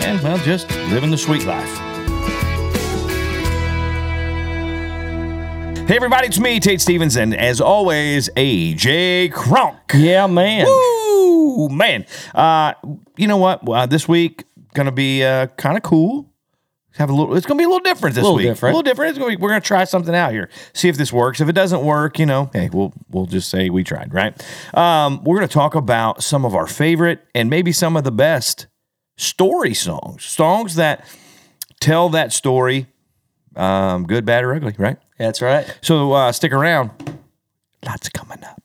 and, well, just living the sweet life. Hey everybody, it's me, Tate Stevens, and as always, AJ Kronk. Yeah, man. Woo, man. You know what? This week, gonna be kind of cool. It's going to be a little different this week. We're going to try something out here. See if this works. If it doesn't work, you know, hey, we'll just say we tried, right? We're going to talk about some of our favorite and maybe some of the best story songs. Songs that tell that story, good, bad, or ugly, right? That's right. So stick around. Lots coming up.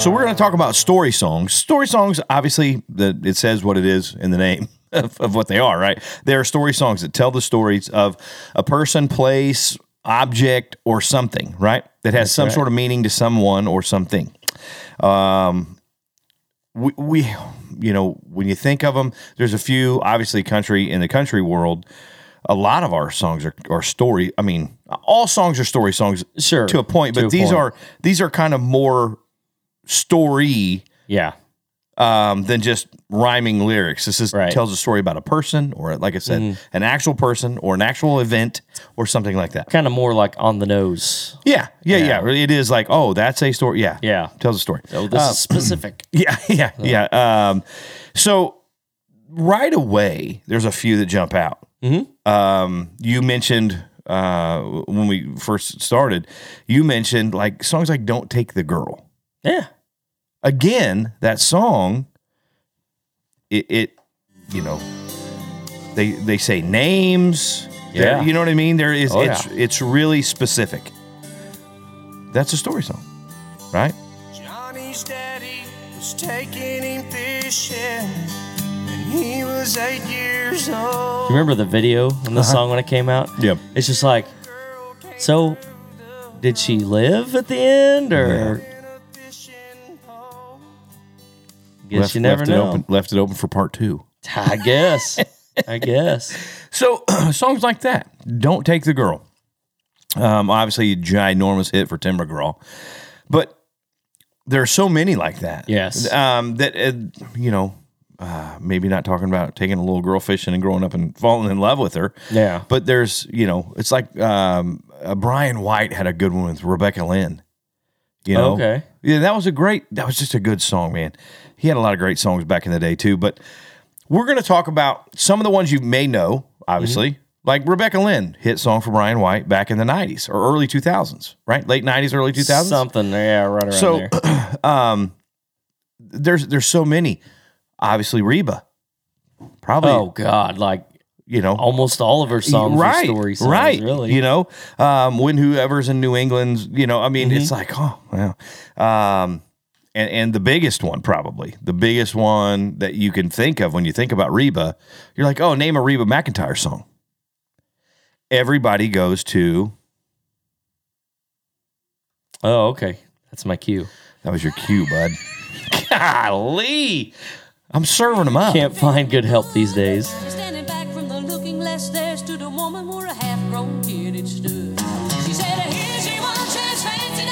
So we're going to talk about story songs. Story songs, obviously, it says what it is in the name of what they are, right? They're story songs that tell the stories of a person, place, object, or something, right? That has some sort of meaning to someone or something. We you know, when you think of them, there's a few, obviously, in the country world. A lot of our songs are story. I mean, all songs are story songs, sure, to a point, but these are kind of more story, yeah, than just rhyming lyrics. This is tells a story about a person, or, like I said, an actual person or an actual event or something like that. Kind of more like on the nose. Yeah. It is like, oh, that's a story. Yeah. Tells a story. So this is specific. Yeah. So right away, there's a few that jump out. Mm-hmm. You mentioned when we first started, like songs like "Don't Take the Girl." Yeah. Again, that song, they say names. Yeah. You know what I mean? It's really specific. That's a story song, right? Johnny's daddy was taking him fishing when he was 8 years old. You remember the video and the song when it came out? Yep. It's just like, so did she live at the end, or... Yeah. Guess you never know. Left it open for part two. I guess. So songs like that. "Don't Take the Girl." Obviously a ginormous hit for Tim McGraw. But there are so many like that. Yes. Maybe not talking about taking a little girl fishing and growing up and falling in love with her. Yeah. But there's, it's like Bryan White had a good one with Rebecca Lynn. Okay. Yeah, that was just a good song, man. He had a lot of great songs back in the day, too. But we're going to talk about some of the ones you may know, obviously, like Rebecca Lynn, hit song for Bryan White back in the 90s or early 2000s, right? Late 90s, early 2000s? Something, yeah, right around there. So there's so many. Obviously, Reba. Probably. Oh, God, like... almost all of her songs are story songs, really. When Whoever's in New England, it's like, oh, wow. And the biggest one that you can think of when you think about Reba, you're like, oh, name a Reba McEntire song. Everybody goes to... Oh, okay. That's my cue. That was your cue, bud. Golly. I'm serving them up. Can't find good help these days. There stood a woman where a half-grown kid had stood. She said, "Here's your one chance, fancy,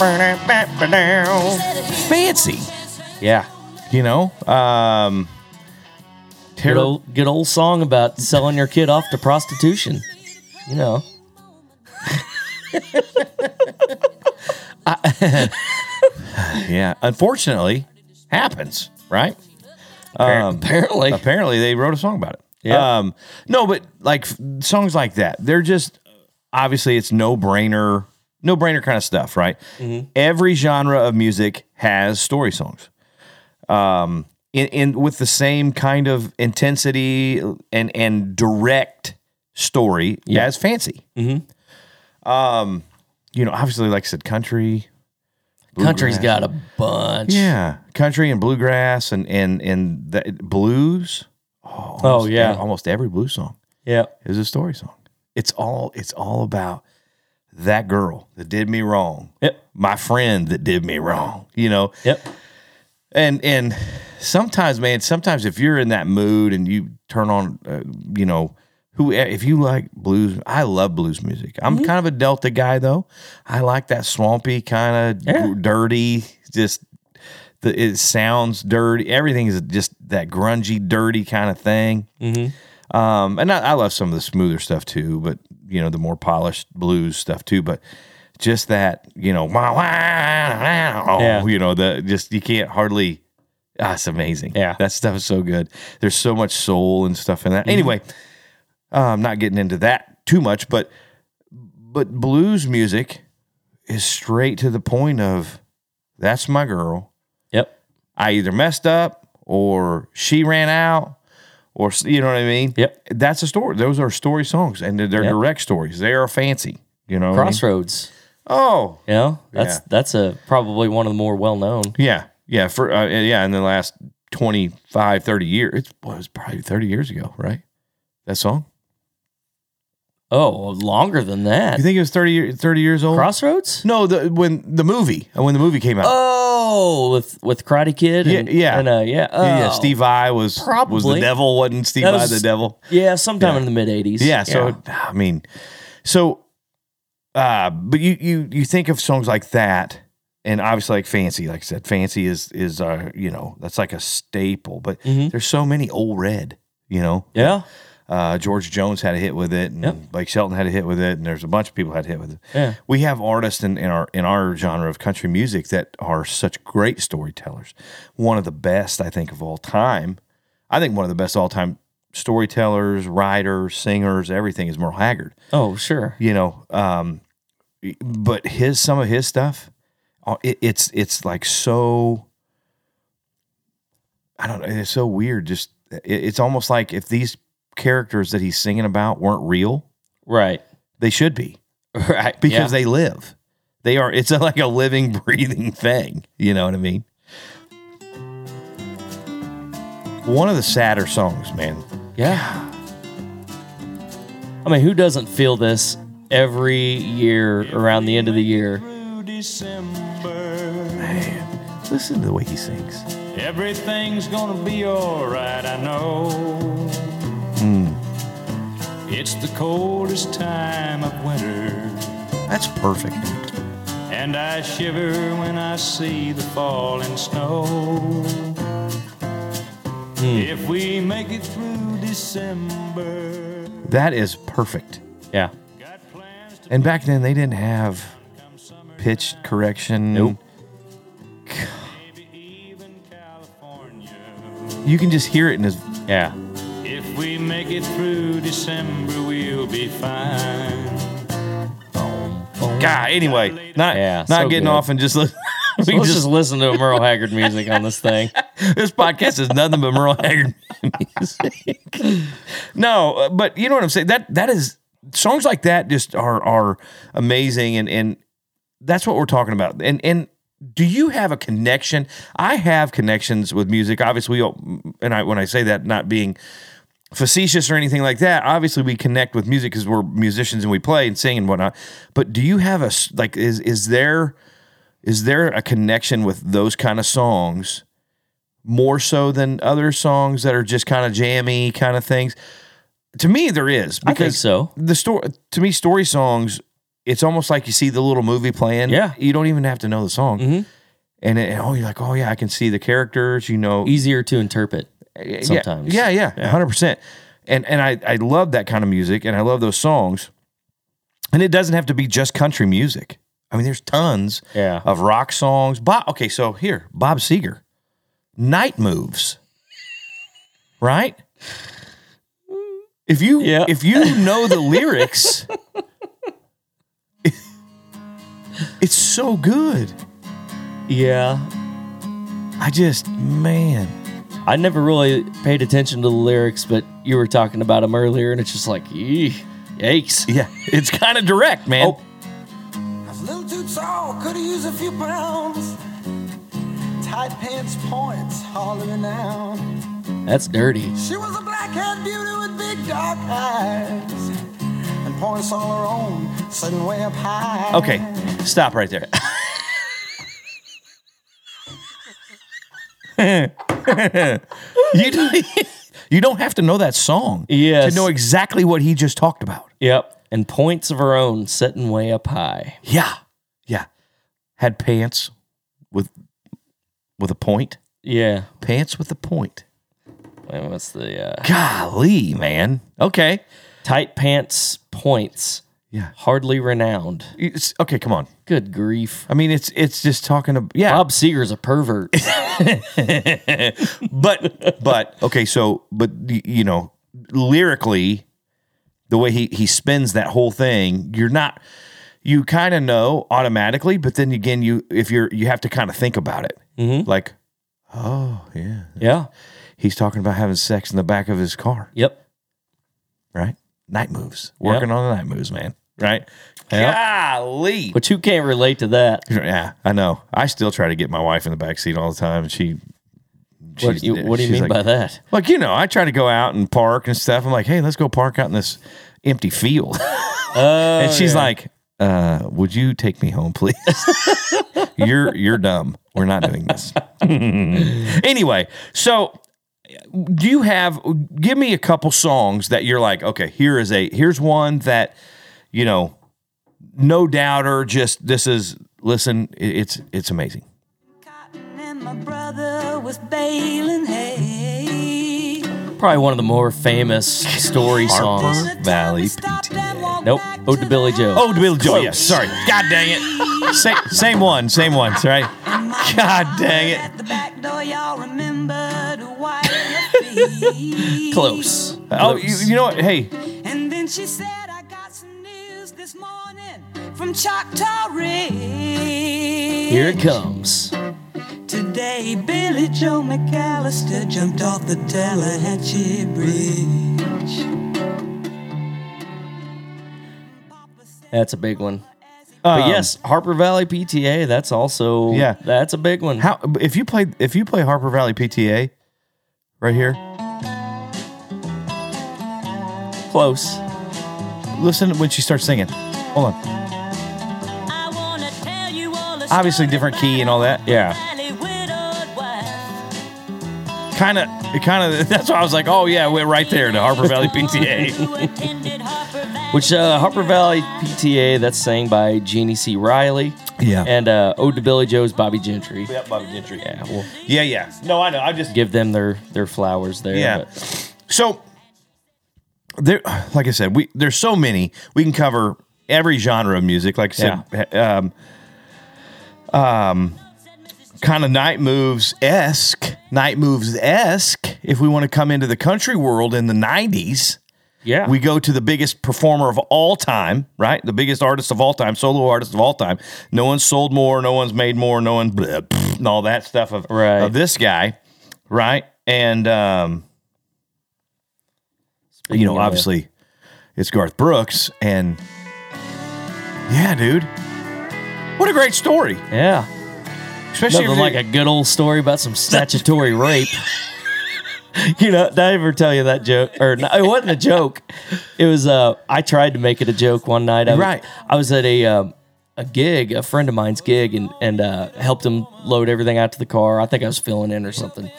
don't let me down." Fancy. Yeah. Good old song about selling your kid off to prostitution. Yeah. Unfortunately, happens, right? Apparently they wrote a song about it. Yeah. No, but like songs like that, they're just, obviously it's no brainer kind of stuff, right? Mm-hmm. Every genre of music has story songs, with the same kind of intensity and direct story as fancy. Mm-hmm. you know, obviously, like I said, country. Country's got a bunch. Yeah. Country and bluegrass and the blues. Oh, almost every blues song. Yeah. Is a story song. It's all about that girl that did me wrong. Yep. My friend that did me wrong, you know. Yep. And sometimes, man, if you're in that mood and you turn on, you know, if you like blues, I love blues music. I'm kind of a Delta guy, though. I like that swampy kind of dirty, just it sounds dirty. Everything is just that grungy, dirty kind of thing. Mm-hmm. And I love some of the smoother stuff, too, but, you know, the more polished blues stuff, too. But just that, you know, you know, you can't hardly... Ah, it's amazing. Yeah. That stuff is so good. There's so much soul and stuff in that. Mm-hmm. Anyway... I'm not getting into that too much, but blues music is straight to the point of, that's my girl. Yep. I either messed up or she ran out or, you know what I mean? Yep. That's a story. Those are story songs, and they're direct stories. They are fancy, you know. Crossroads. I mean? Oh. You know, that's probably one of the more well-known. Yeah. Yeah. For in the last 25, 30 years. It was probably 30 years ago, right? That song? Oh, longer than that. You think it was 30 years old? Crossroads? No, when the movie came out. Oh, with Karate Kid. Steve Vai was the devil, wasn't Steve Vai the devil? Yeah, sometime in the mid '80s. Yeah. So I mean, but you think of songs like that, and obviously like Fancy, like I said, Fancy is you know, that's like a staple. But there's so many Old Red, you know. Yeah. George Jones had a hit with it, and Blake Shelton had a hit with it, and there's a bunch of people had a hit with it. Yeah. We have artists in our genre of country music that are such great storytellers. One of the best, I think, of all time. I think one of the best all-time storytellers, writers, singers, everything is Merle Haggard. Oh, sure. You know, but some of his stuff, it's like so, I don't know, it's so weird. Just it's almost like if these characters that he's singing about weren't real, right? They should be, right? Because they live. They are. It's like a living, breathing thing. You know what I mean? One of the sadder songs, man. Yeah. I mean, who doesn't feel this every year around the end of the year? Man, listen to the way he sings. Everything's gonna be all right, I know. It's the coldest time of winter. That's perfect. And I shiver when I see the falling snow. If we make it through December. That is perfect. Yeah. And back then they didn't have pitch correction. Nope. You can just hear it in his... Yeah. If we make it through December, we'll be fine. God, anyway, not getting good. Off and just listen. Let's just listen to Merle Haggard music on this thing. This podcast is nothing but Merle Haggard music. No, but you know what I'm saying? That is, songs like that just are amazing, and that's what we're talking about. And do you have a connection? I have connections with music, obviously, when I say that, not being facetious or anything like that. Obviously, we connect with music because we're musicians and we play and sing and whatnot. But do you have is there a connection with those kind of songs more so than other songs that are just kind of jammy kind of things? To me, there is. Because I think so. To me, story songs, it's almost like you see the little movie playing. Yeah. You don't even have to know the song. Mm-hmm. And you're like, oh, yeah, I can see the characters, you know. Easier to interpret sometimes. Yeah. 100%. And I love that kind of music, and I love those songs. And it doesn't have to be just country music. I mean, there's tons of rock songs. Okay, so here, Bob Seger, Night Moves, right? If you know the lyrics... It's so good. Yeah. I never really paid attention to the lyrics, but you were talking about them earlier, and it's just like, yikes. Yeah, it's kind of direct, man. Oh. I've too tall, could've used a few pounds. Tight pants, points, hollering out. That's dirty. She was a black-haired beauty with big dark eyes. And points all her own, sitting way up high. Okay, stop right there. You don't have to know that song to know exactly what he just talked about. Yep. And points of her own, sitting way up high. Yeah. Yeah. Had pants with a point. Yeah. Pants with a point. Wait, what's the... Golly, man. Okay. Tight pants, points. Yeah. Hardly renowned. Okay, come on. Good grief. I mean, it's just talking about... Yeah. Bob Seger's a pervert. But, you know, lyrically... The way he spins that whole thing, you kind of know automatically, but then again, you have to kind of think about it. Mm-hmm. Like, oh yeah, yeah, he's talking about having sex in the back of his car. Yep, right. Night moves, working on the night moves, man. Right. Yep. Golly, but you can't relate to that. Yeah, I know. I still try to get my wife in the back seat all the time, and she. What do you mean like, by that? Like, you know, I try to go out and park and stuff. I'm like, hey, let's go park out in this empty field. Oh, and she's like, would you take me home, please? You're dumb. We're not doing this. Anyway, so give me a couple songs that you're like, okay, here's one that, you know, no doubter, just it's amazing. My brother was baling hay. Probably one of the more famous story songs. Valley PTA. Nope. Ode to Billy Joe. Ode to Billy Joe, yes. Sorry. God dang it. Same one, right? God dang it. At the back door, y'all remember to wipe your feet. Close. Oh, you know what? Hey. And then she said, I got some news this morning from Choctaw Ridge. Here it comes. Today, Billy Joe McAllister jumped off the Tallahatchie Bridge. That's a big one. But yes, Harper Valley PTA. That's also that's a big one. How if you play Harper Valley PTA right here? Close. Listen when she starts singing. Hold on. I wanna tell you all obviously different key and all that. Yeah. Kind of. That's why I was like, "Oh yeah, we're right there to Harper Valley PTA," which Harper Valley PTA that's sang by Jeannie C. Riley, and Ode to Billy Joe's Bobby Gentry. Yeah, Bobby Gentry. Yeah, well, yeah. No, I know. I just give them their flowers there. Yeah. But. So there, like I said, there's so many we can cover every genre of music. Like I said, kind of night moves esque. If we want to come into the country world in the 90s, we go to the biggest performer of all time, right? The biggest artist of all time, solo artist of all time. No one's sold more, no one's made more, no one and all that stuff of this guy, right? And you know, obviously, it's Garth Brooks, and yeah, dude, what a great story! Yeah. Especially nothing like a good old story about some statutory rape. You know, did I ever tell you that joke? Or no, it wasn't a joke. It was. I tried to make it a joke one night. I was at a gig, a friend of mine's gig, and helped him load everything out to the car. I think I was filling in or something.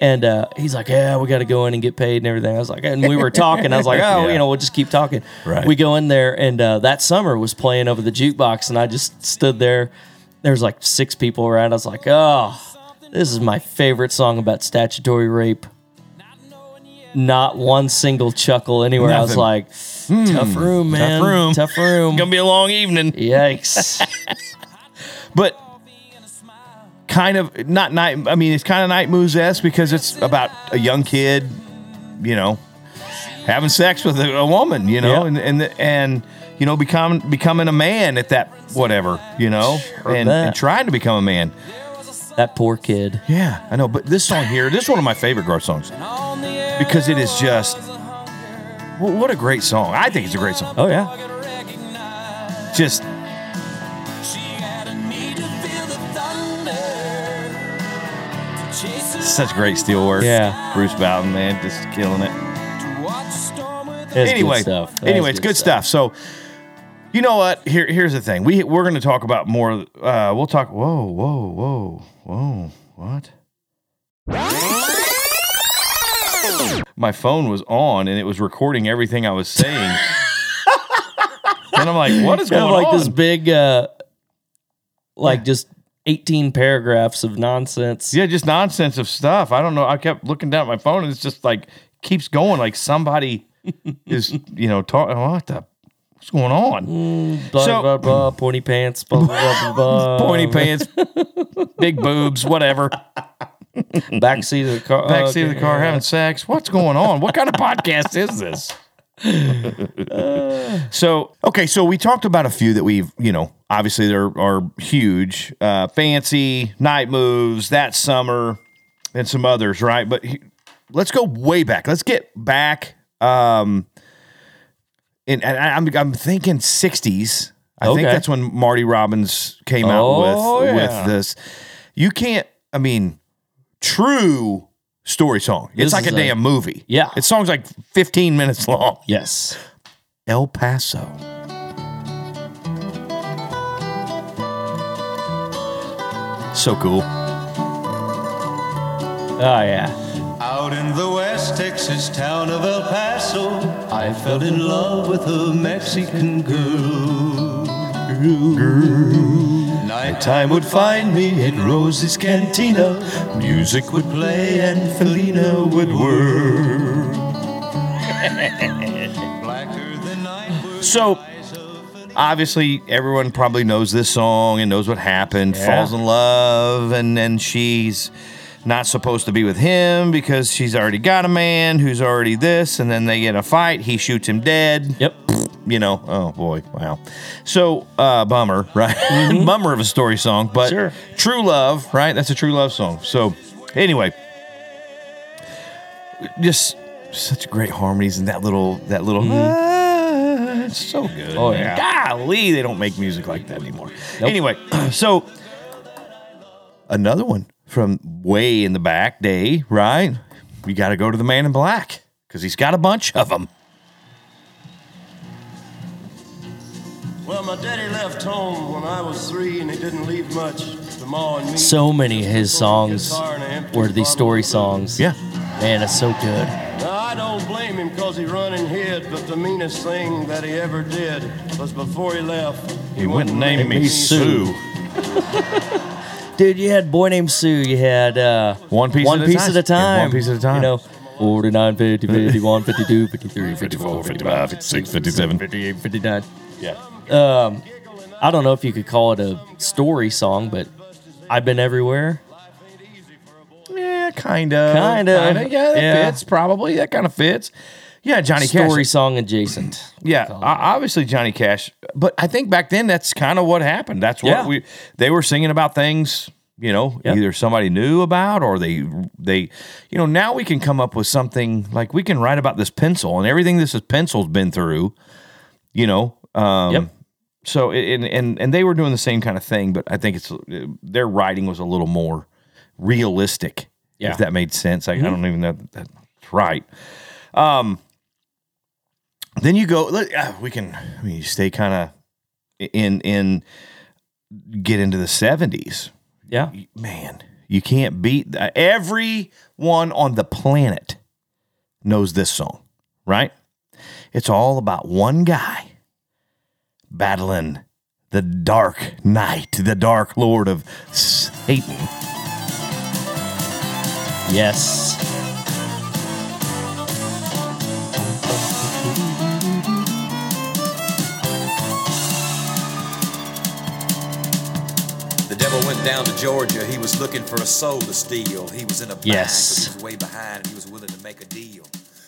And he's like, yeah, we got to go in and get paid and everything. I was like, and we were talking. I was like, oh, you know, we'll just keep talking. Right. We go in there, and That Summer was playing over the jukebox, and I just stood there. There's like 6 people around. I was like, oh, this is my favorite song about statutory rape. Not one single chuckle anywhere. Nothing. I was like, tough room, man. Tough room. Gonna be a long evening. Yikes. But kind of not night. I mean, it's kind of night moves-esque because it's about a young kid, you know, having sex with a woman, you know, and you know, becoming a man at that whatever, you know, and trying to become a man. That poor kid. Yeah, I know. But this song here, this is one of my favorite Garth songs because it is just what a great song. I think it's a great song. Oh yeah, just Such great steel work. Yeah. Bruce Bowden, man, just killing it. Anyway, it's good stuff. So, you know what? Here's the thing. We're going to talk about more. We'll talk. Whoa, whoa, whoa, whoa. What? My phone was on and it was recording everything I was saying. And I'm like, what is going on? Like this big, just 18 paragraphs of nonsense. Yeah, just nonsense of stuff. I don't know. I kept looking down at my phone and it's just like keeps going. Like somebody is, talking. What's going on? Blah, blah, blah. Pointy pants. Blah, blah, blah, blah. Pointy pants. Big boobs. Whatever. Backseat of the car. Having sex. What's going on? What kind of podcast is this? So we talked about a few that we've, obviously there are huge, Fancy, Night Moves, That Summer, and some others, right? But let's go way back. Let's get back, and I'm thinking 60s. I think that's when Marty Robbins came out with this. You can't, true story song. It's like a damn movie. Yeah. It's songs like 15 minutes long. Yes. El Paso. So cool. Oh, yeah. Out in the West Texas town of El Paso, I fell in love with a Mexican girl. Nighttime would find me at Rose's Cantina. Music would play and Felina would whir. Blacker than night. So, obviously, everyone probably knows this song and knows what happened. Yeah. Falls in love, and then she's not supposed to be with him because she's already got a man who's already this, and then they get in a fight. He shoots him dead. Yep. Oh boy, wow. So, bummer, right? Mm-hmm. Bummer of a story song, but sure. True love, right? That's a true love song. So, anyway, just such great harmonies and that little. Mm-hmm. It's so good. Oh yeah. Golly, they don't make music like that anymore. Nope. Anyway, so another one from way in the back day, right? We got to go to the Man in Black because he's got a bunch of them. Well, my daddy left home when I was 3, and he didn't leave much to Ma and me. So many of his songs were these story songs. Yeah. Man, it's so good. Now, I don't blame him because he run and hid, but the meanest thing that he ever did was before he left, he went and named me Sue. Dude, you had Boy Named Sue. You had One Piece at a Time. 1 Piece at a Time. 49, 50, 51, 52, 53, 54, 55, 56, 57, 58, 59. Yeah. I don't know if you could call it a story song, but I've Been Everywhere. Yeah, kind of. Yeah, that fits. Probably that kind of fits. Yeah, Johnny Cash. Story song adjacent. Yeah, obviously Johnny Cash. But I think back then that's kind of what happened. That's what they were singing about things. Either somebody knew about or they now we can come up with something like we can write about this pencil and everything this pencil's been through. So and they were doing the same kind of thing, but I think their writing was a little more realistic. Yeah. If that made sense, I don't even know if that's right. Then you go. We stay kind of get into the 70s. Yeah, man, you can't beat that. Everyone on the planet knows this song, right? It's all about one guy battling the dark knight, the dark lord of Satan. Yes. The devil went down to Georgia. He was looking for a soul to steal. He was in a bind, but he was way behind, and he was willing to make a deal.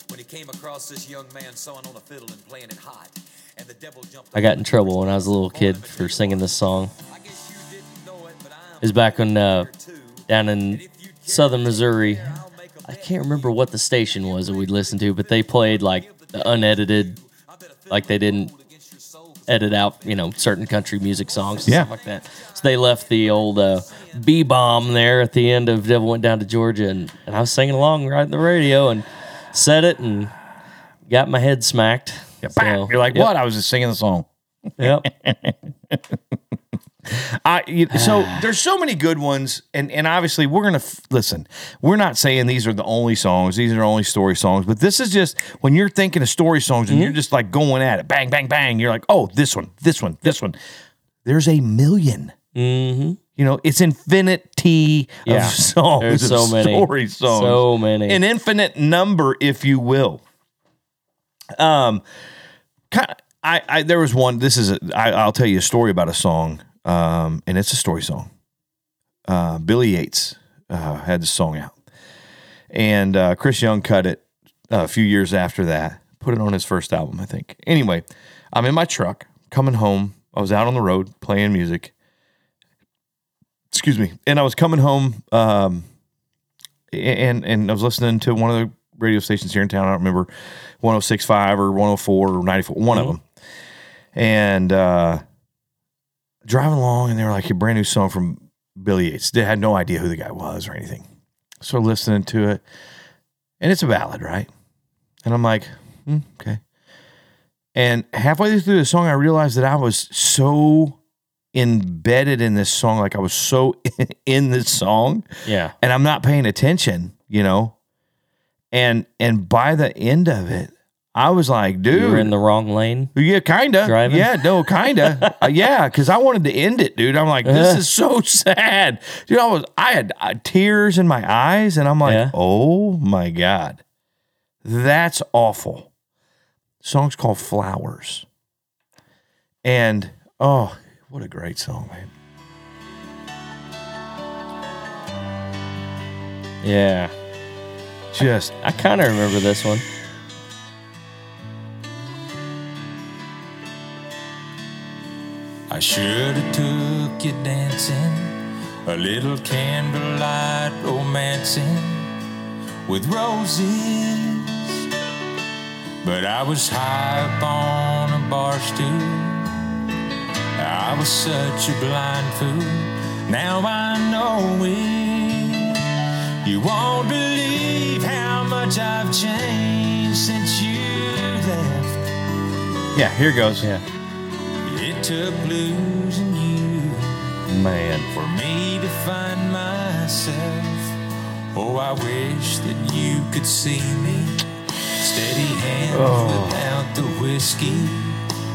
When he came across this young man sawing on a fiddle and playing it hot, and the devil jumped. I got in trouble when I was a little kid for singing this song. It was back when down in southern Missouri. I can't remember what the station was that we'd listen to, but they played like the unedited, like they didn't edit out, you know, certain country music songs and stuff like that. So they left the old B-bomb there at the end of Devil Went Down to Georgia, and I was singing along right on the radio and said it and got my head smacked. Yeah, so, you're like, what? I was just singing the song. Yep. So there's so many good ones, and obviously we're going to listen. We're not saying these are the only songs, these are only story songs, but this is just when you're thinking of story songs and you're just like going at it, bang, bang, bang. You're like, oh, this one, this one, this one. There's a million. Mm-hmm. You know, it's infinity of songs. There's so many story songs, so many, an infinite number, if you will. There was one. This is I'll tell you a story about a song. And it's a story song. Billy Yates had this song out, and Chris Young cut it a few years after that. Put it on his first album, I think. Anyway, I'm in my truck coming home. I was out on the road playing music. Excuse me, and I was coming home, and I was listening to one of the radio stations here in town. I don't remember 106.5 or 104 or 94, one of them, and. Driving along, and they were like, a brand new song from Billy Yates. They had no idea who the guy was or anything. So listening to it, and it's a ballad, right? And I'm like, okay. And halfway through the song, I realized that I was so embedded in this song. Like, I was so in this song. Yeah. And I'm not paying attention, you know? And by the end of it, I was like, dude. You were in the wrong lane? Yeah, kind of. Driving? Yeah, no, kind of. Yeah, because I wanted to end it, dude. I'm like, this is so sad. Dude, I had tears in my eyes, and I'm like, oh, my God. That's awful. The song's called Flowers. And, oh, what a great song, man. Yeah. Just. I kind of remember this one. I should have took you dancing, a little candlelight romancing with roses, but I was high up on a bar stool. I was such a blind fool. Now I know it. You won't believe how much I've changed since you left. Yeah, here goes. Yeah. It took losing you, man, for me to find myself. Oh, I wish that you could see me. Steady hand without the whiskey.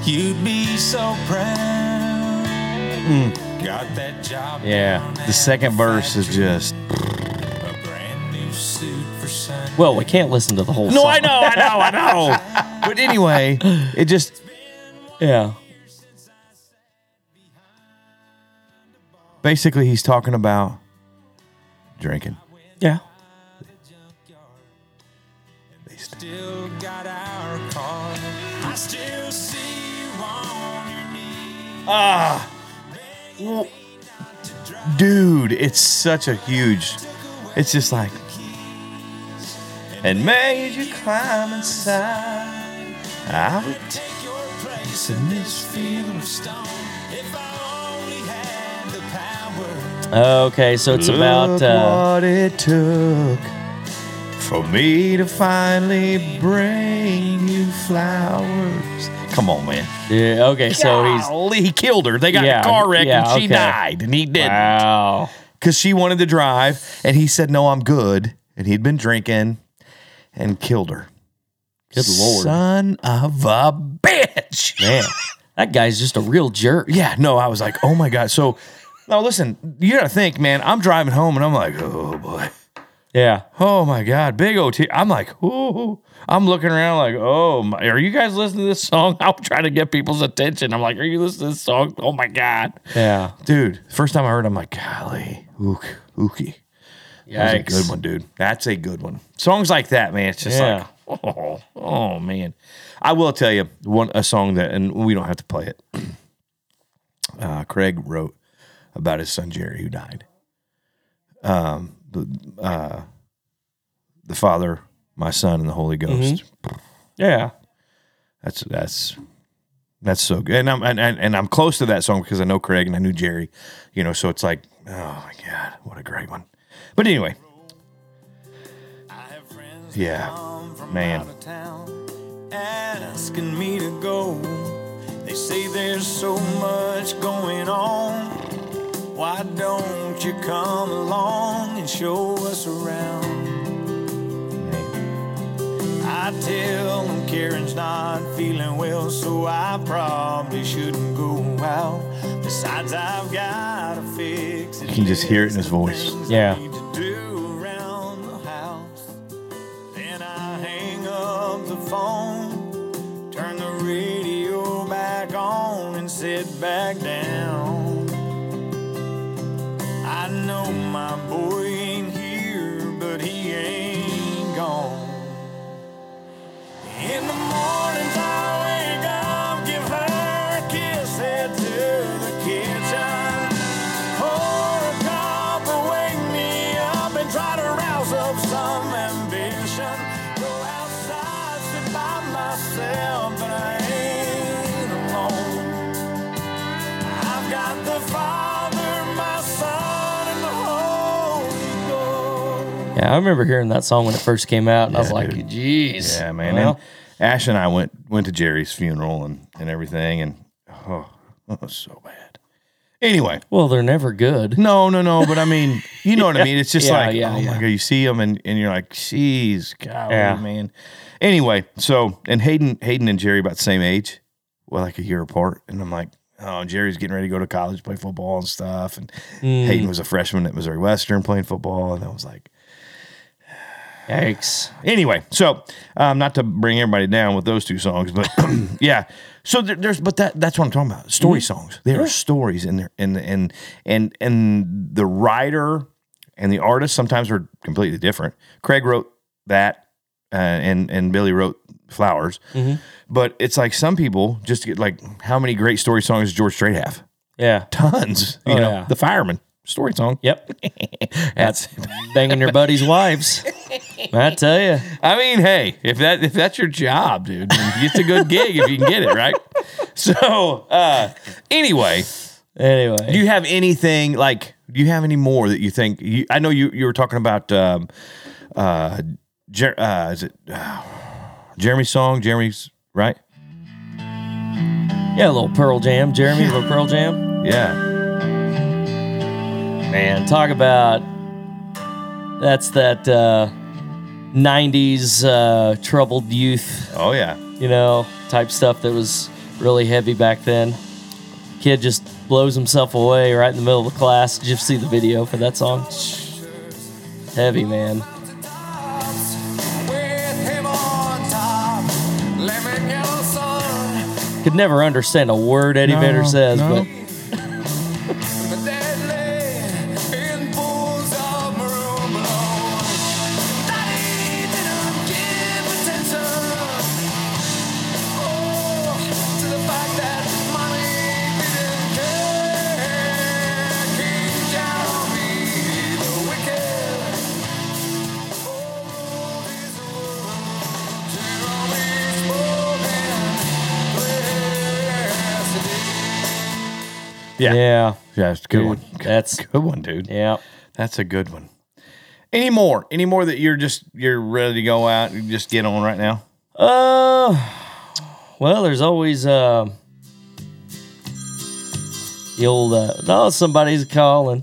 You'd be so proud. Got that job. Yeah, the second verse is just. A brand new suit for Sunday. Well, we can't listen to the whole song. No, I know. But anyway, it just. Yeah. Basically, he's talking about drinking. Yeah. They still got our car. I still see you on your knees. Dude, it's such a huge. It's just like. And made you climb inside. I would take your place in this field of stone. Okay, so it's about what it took for me to finally bring you flowers. Come on, man. Yeah. Okay, so he killed her. They got in a car wreck and she died, and he didn't. Wow. Because she wanted to drive, and he said, "No, I'm good." And he'd been drinking, and killed her. Good Lord, son of a bitch, man. That guy's just a real jerk. Yeah. No, I was like, oh my God. So. No, listen, you got to think, man, I'm driving home, and I'm like, oh, boy. Yeah. Oh, my God. Big OT. I'm like, ooh. I'm looking around like, oh, are you guys listening to this song? I'm trying to get people's attention. I'm like, are you listening to this song? Oh, my God. Yeah. Dude, first time I heard it, I'm like, golly, ookie. That's a good one, dude. That's a good one. Songs like that, man, it's just like, oh, man. I will tell you a song that, and we don't have to play it, Craig wrote. About his son Jerry, who died. The Father, my Son, and the Holy Ghost. Mm-hmm. Yeah, that's That's so good. And I'm close to that song because I know Craig and I knew Jerry, you know, so it's like, oh my God, what a great one. But anyway. Yeah, man. Asking me to go. They say there's so much going on. Why don't you come along and show us around? Man. I tell them Karen's not feeling well, so I probably shouldn't go out. Besides, I've got to fix it. You can just hear it in his voice. Yeah. Phone, turn the radio back on and sit back down. I know my boy ain't here, but he ain't gone. In the mornings I wake up, give her a kiss, head to the kitchen, pour a cup and wake me up and try to rouse up some ambition. Myself, but I ain't alone. I've got the Father, my Son, and the Holy Ghost. Yeah, I remember hearing that song when it first came out, and yeah, I was like, geez. Yeah, man. Well, and Ash and I went to Jerry's funeral and everything, and oh, so bad. Anyway. Well, they're never good. No, but I mean, you know what I mean? It's just my God, you see them, and you're like, geez, golly, man. Anyway, so, and Hayden and Jerry about the same age, well, like a year apart, and I'm like, oh, Jerry's getting ready to go to college, play football and stuff, and Hayden was a freshman at Missouri Western playing football, and I was like, yikes. Anyway, so, not to bring everybody down with those two songs, but yeah, so that's what I'm talking about, story songs. There are stories in there, and the writer and the artist sometimes are completely different. Craig wrote that. And Billy wrote Flowers, but it's like some people just get like, how many great story songs does George Strait have? Yeah, tons. You know, The Fireman, story song. Yep, that's banging your buddies' wives. I tell you, I mean, hey, if that's your job, dude, it's a good gig if you can get it right. So anyway, do you have anything like? Do you have any more that you think? I know you were talking about. Is it Jeremy's song? Jeremy's, right? Yeah, a little Pearl Jam. Jeremy, a little Pearl Jam. Yeah. Man, talk about... That's that 90s troubled youth. Oh, yeah. You know, type stuff that was really heavy back then. Kid just blows himself away right in the middle of the class. Did you see the video for that song? Heavy, man. Could never understand a word Eddie Vedder says, but Yeah, it's a good one. That's a good one, dude. Yeah. That's a good one. Any more that you're ready to go out and just get on right now? Well, there's always the old somebody's calling.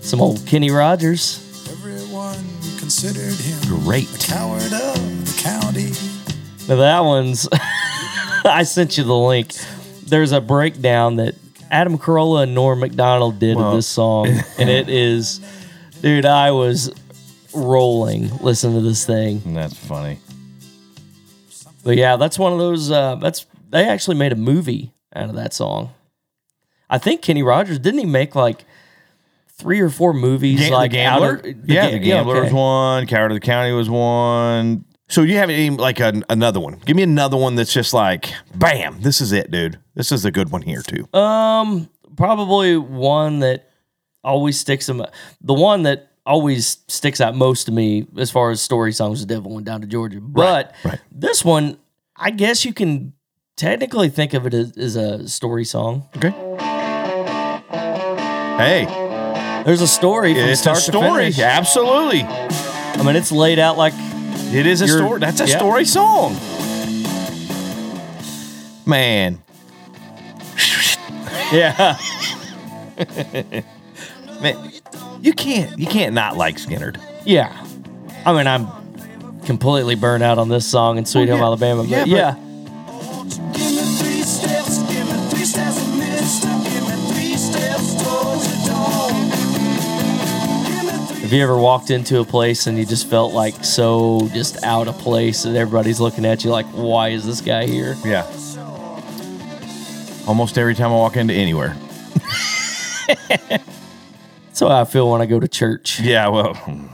Some old Kenny Rogers. Everyone considered him great. The coward of the county. Now that one's I sent you the link. There's a breakdown that Adam Carolla and Norm MacDonald did of this song, and it is, dude, I was rolling listening to this thing. That's funny. But yeah, that's one of those, they actually made a movie out of that song. I think Kenny Rogers, didn't he make like 3 or 4 movies? The Gambler? The Gambler was one, Coward of the County was one. So you have any, like another one? Give me another one that's just like, bam, this is it, dude. This is a good one here too. Probably one that always sticks in my, the one that always sticks out most to me as far as story songs, The Devil Went Down to Georgia. But this one, I guess you can technically think of it as a story song. Okay. Hey. There's a story from start to finish. It's a story. Yeah, absolutely. I mean, it's laid out like... It is a story. That's a story song. Man. Yeah. Man, you can't not like Skynyrd. Yeah. I mean, I'm completely burnt out on this song in Sweet Home Alabama, but yeah. Have you ever walked into a place and you just felt like so just out of place and everybody's looking at you like, why is this guy here? Yeah. Almost every time I walk into anywhere. That's how I feel when I go to church. Yeah, well, when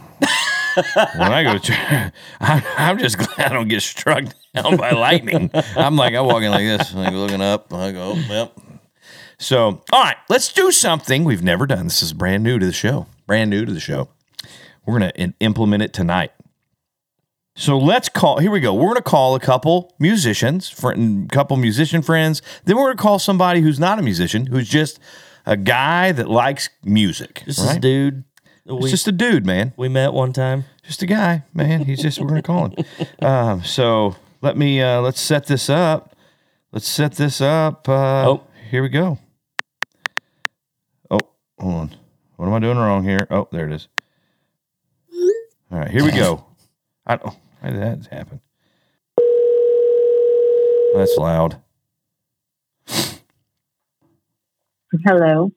I go to church, I'm just glad I don't get struck down by lightning. I'm like, I walk in like this, like looking up, I go, yep. So, all right, let's do something we've never done. This is brand new to the show. We're going to implement it tonight. So let's call, here we go. We're going to call a couple musicians, musician friends. Then we're going to call somebody who's not a musician, who's just a guy that likes music. This is a dude. It's just a dude, man. We met one time. Just a guy, man. He's just, we're going to call him. So let me, let's set this up. Here we go. Oh, hold on. What am I doing wrong here? Oh, there it is. All right, here we go. Why did that happen? That's loud. Hello.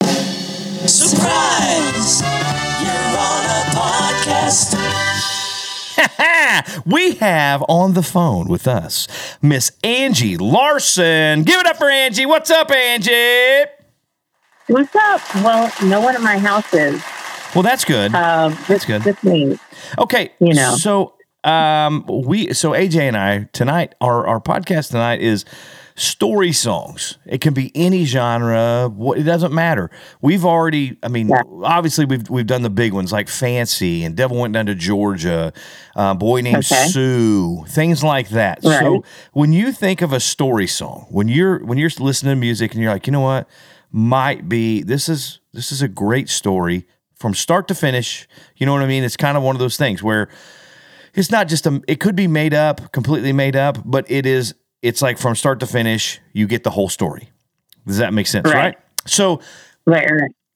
Surprise! You're on a podcast. We have on the phone with us Miss Angie Larson. Give it up for Angie. What's up, Angie? What's up? Well, no one in my house is. Well, that's good. That's good. Just me. Okay. You know. So, AJ and I tonight, our podcast tonight is story songs. It can be any genre. It doesn't matter. We've already, obviously we've done the big ones like Fancy and Devil Went Down to Georgia, Boy Named Sue, things like that. Right. So when you think of a story song, when you're listening to music and you're like, you know what? This is a great story from start to finish. You know what I mean? It's kind of one of those things where it's not just it could be made up, completely made up, but it's like from start to finish, you get the whole story. Does that make sense? Right? So,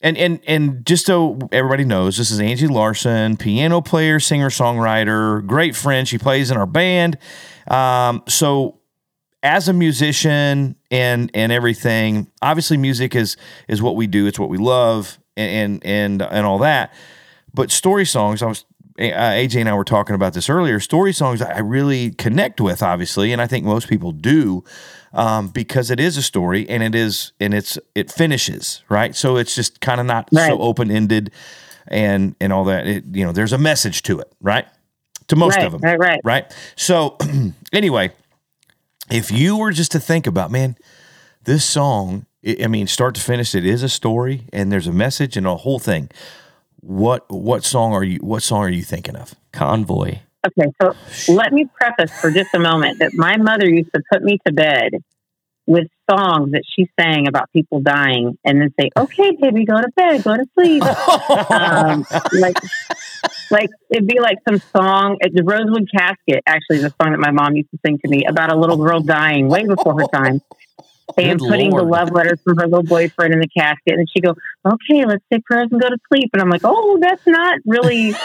and just so everybody knows, this is Angie Larson, piano player, singer, songwriter, great friend. She plays in our band. As a musician and everything, obviously music is what we do. It's what we love and all that. But story songs, AJ and I were talking about this earlier. Story songs I really connect with, obviously, and I think most people do because it is a story and it finishes, right? So it's just kind of not so open-ended and all that. It, you know, there's a message to it, right? To most of them, right? So anyway. If you were just to think about, man, this song, start to finish, it is a story and there's a message and a whole thing. What song are you thinking of? Convoy. Okay, so let me preface for just a moment that my mother used to put me to bed with songs that she sang about people dying and then say, okay, baby, go to bed, go to sleep. Like it'd be like some song at the Rosewood Casket, actually the song that my mom used to sing to me about a little girl dying way before her time and putting the love letter from her little boyfriend in the casket. And she'd go, okay, let's say prayers and go to sleep. And I'm like, oh, that's not really, she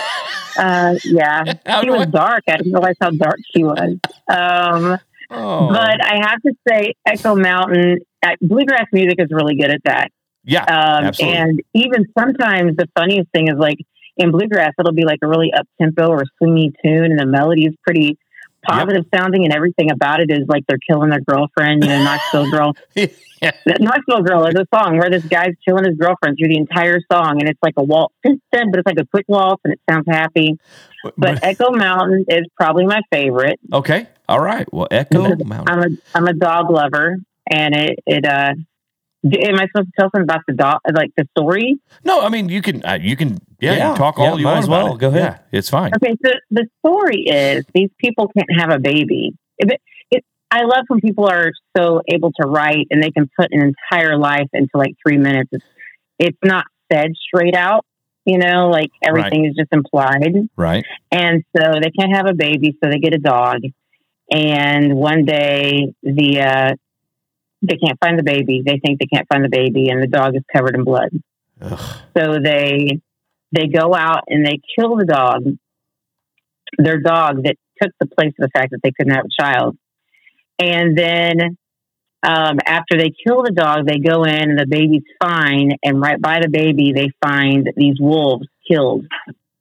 was dark. I didn't realize how dark she was. But I have to say Echo Mountain, bluegrass music is really good at that. Yeah, absolutely. And even sometimes the funniest thing is like, in bluegrass, it'll be like a really up-tempo or swingy tune, and the melody is pretty positive-sounding, and everything about it is like they're killing their girlfriend, you know, Knoxville Girl. Yeah. Knoxville Girl is a song where this guy's killing his girlfriend through the entire song, and it's like a waltz, but it's like a quick waltz, and it sounds happy. But Echo Mountain is probably my favorite. Okay. All right. Well, Echo Mountain. I'm a dog lover, and it Am I supposed to tell something about the like the story? No, I mean you can talk all you want as well. Go ahead, it's fine. Okay, so the story is these people can't have a baby. I love when people are so able to write and they can put an entire life into like 3 minutes. It's not said straight out, you know, like everything is just implied. Right. And so they can't have a baby, so they get a dog. And one day they can't find the baby. They think they can't find the baby, and the dog is covered in blood. Ugh. So they go out and they kill the dog. Their dog that took the place of the fact that they couldn't have a child. And then after they kill the dog, they go in and the baby's fine. And right by the baby, they find these wolves killed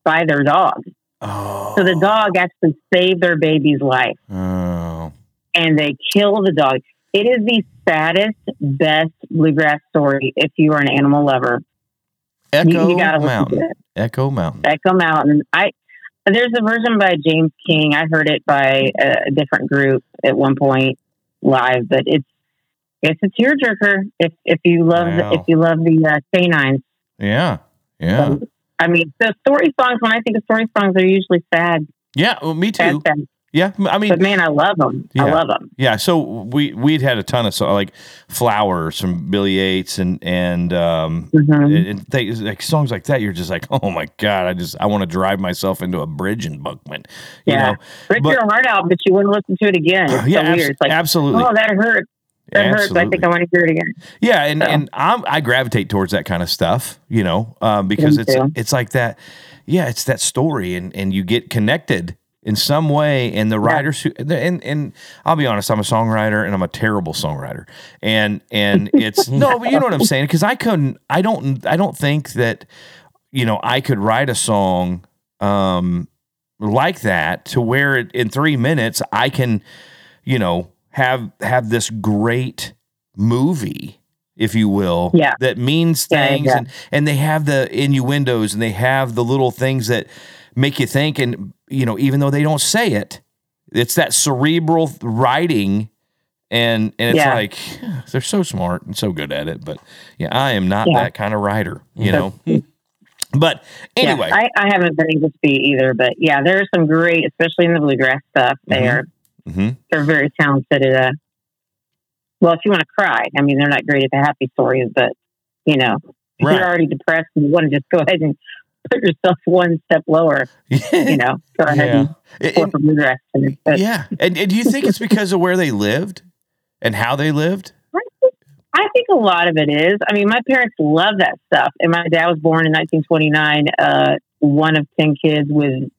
by their dog. Oh. So the dog actually saved their baby's life. Oh. And they kill the dog. It is the saddest, best bluegrass story if you are an animal lover. Echo Mountain. There's a version by James King. I heard it by a different group at one point live, but it's a tearjerker if you love the canines. Yeah, yeah. So, I mean, the story songs. When I think of story songs, they're usually sad. Yeah, well, me too. Sad. Yeah, I mean, but man, I love them. Yeah, I love them. Yeah, so we'd had a ton of songs, like "Flowers" from Billy Yates and songs like that. You're just like, oh my god, I want to drive myself into a bridge embankment. You know? Rip your heart out, but you wouldn't listen to it again. It's weird. It's like, absolutely. Oh, that hurts. That absolutely hurts. I think I want to hear it again. Yeah, and I gravitate towards that kind of stuff, you know, because it's like that. Yeah, it's that story, and you get connected in some way, and the writers who, and I'll be honest, I'm a songwriter and I'm a terrible songwriter, and it's no, but you know what I'm saying, because I don't think that, you know, I could write a song like that to where it, in 3 minutes I can, you know, have this great movie, if you will, that means things, and they have the innuendos and they have the little things that make you think, and you know, even though they don't say it, it's that cerebral writing, and it's like they're so smart and so good at it, but I am not that kind of writer, you know. But anyway, I haven't been able to be either, but there are some great, especially in the bluegrass stuff. They're very talented at well, if you want to cry, I mean, they're not great at the happy stories, but you know, if you're already depressed and you want to just go ahead and put yourself one step lower, you know, go ahead and for bluegrass. And do you think it's because of where they lived and how they lived? I think a lot of it is. I mean, my parents love that stuff. And my dad was born in 1929, one of 10 kids with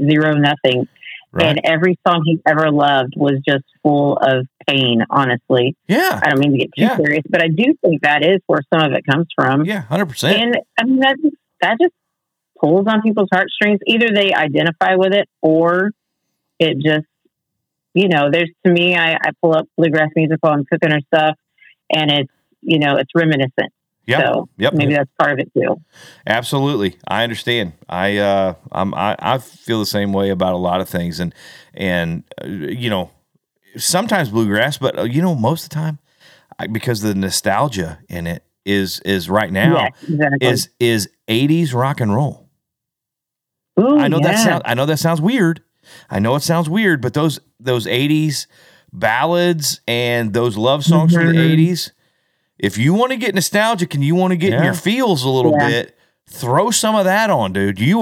zero, nothing. Right. And every song he ever loved was just full of pain, honestly. Yeah. I don't mean to get too serious, but I do think that is where some of it comes from. Yeah, 100%. And I mean, that just pulls on people's heartstrings. Either they identify with it, or it just, you know, there's, to me, I pull up bluegrass music while I'm cooking or stuff, and it's, you know, it's reminiscent. Yeah. So maybe that's part of it too. Absolutely. I understand. I feel the same way about a lot of things, and you know, sometimes bluegrass, but you know, most of the time, because the nostalgia in it is right now is 80s rock and roll. Ooh, I know that sounds weird. I know it sounds weird, but those 80s ballads and those love songs from the 80s, if you want to get nostalgic and you want to get in your feels a little bit, throw some of that on, dude. You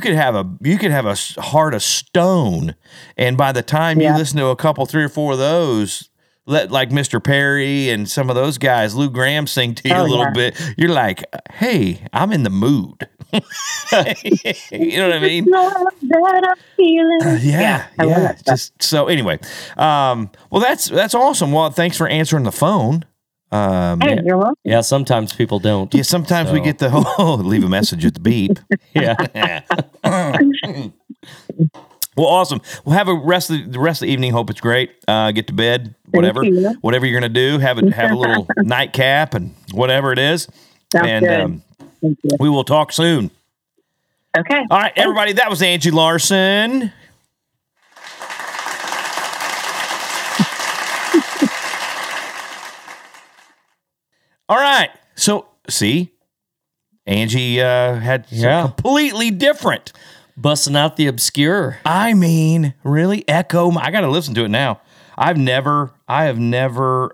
could have a heart of stone, and by the time you listen to a couple, 3 or 4 of those, like Mr. Perry and some of those guys, Lou Gramm, sing to you a little bit, you're like, hey, I'm in the mood. You know what I mean? That I'm feeling. Just so anyway. Well, that's awesome. Well, thanks for answering the phone. Hey, you're welcome. Yeah, sometimes people don't. Yeah, sometimes we get the leave a message at the beep. Well, awesome. We'll have the rest of the evening. Hope it's great. Get to bed, whatever you're gonna do. Have a little nightcap and whatever it is. Sounds good. We will talk soon. Okay. All right, everybody. That was Angie Larson. All right. So, see, Angie had completely different. Busting out the obscure. I mean, really? Echo. I got to listen to it now. I've never heard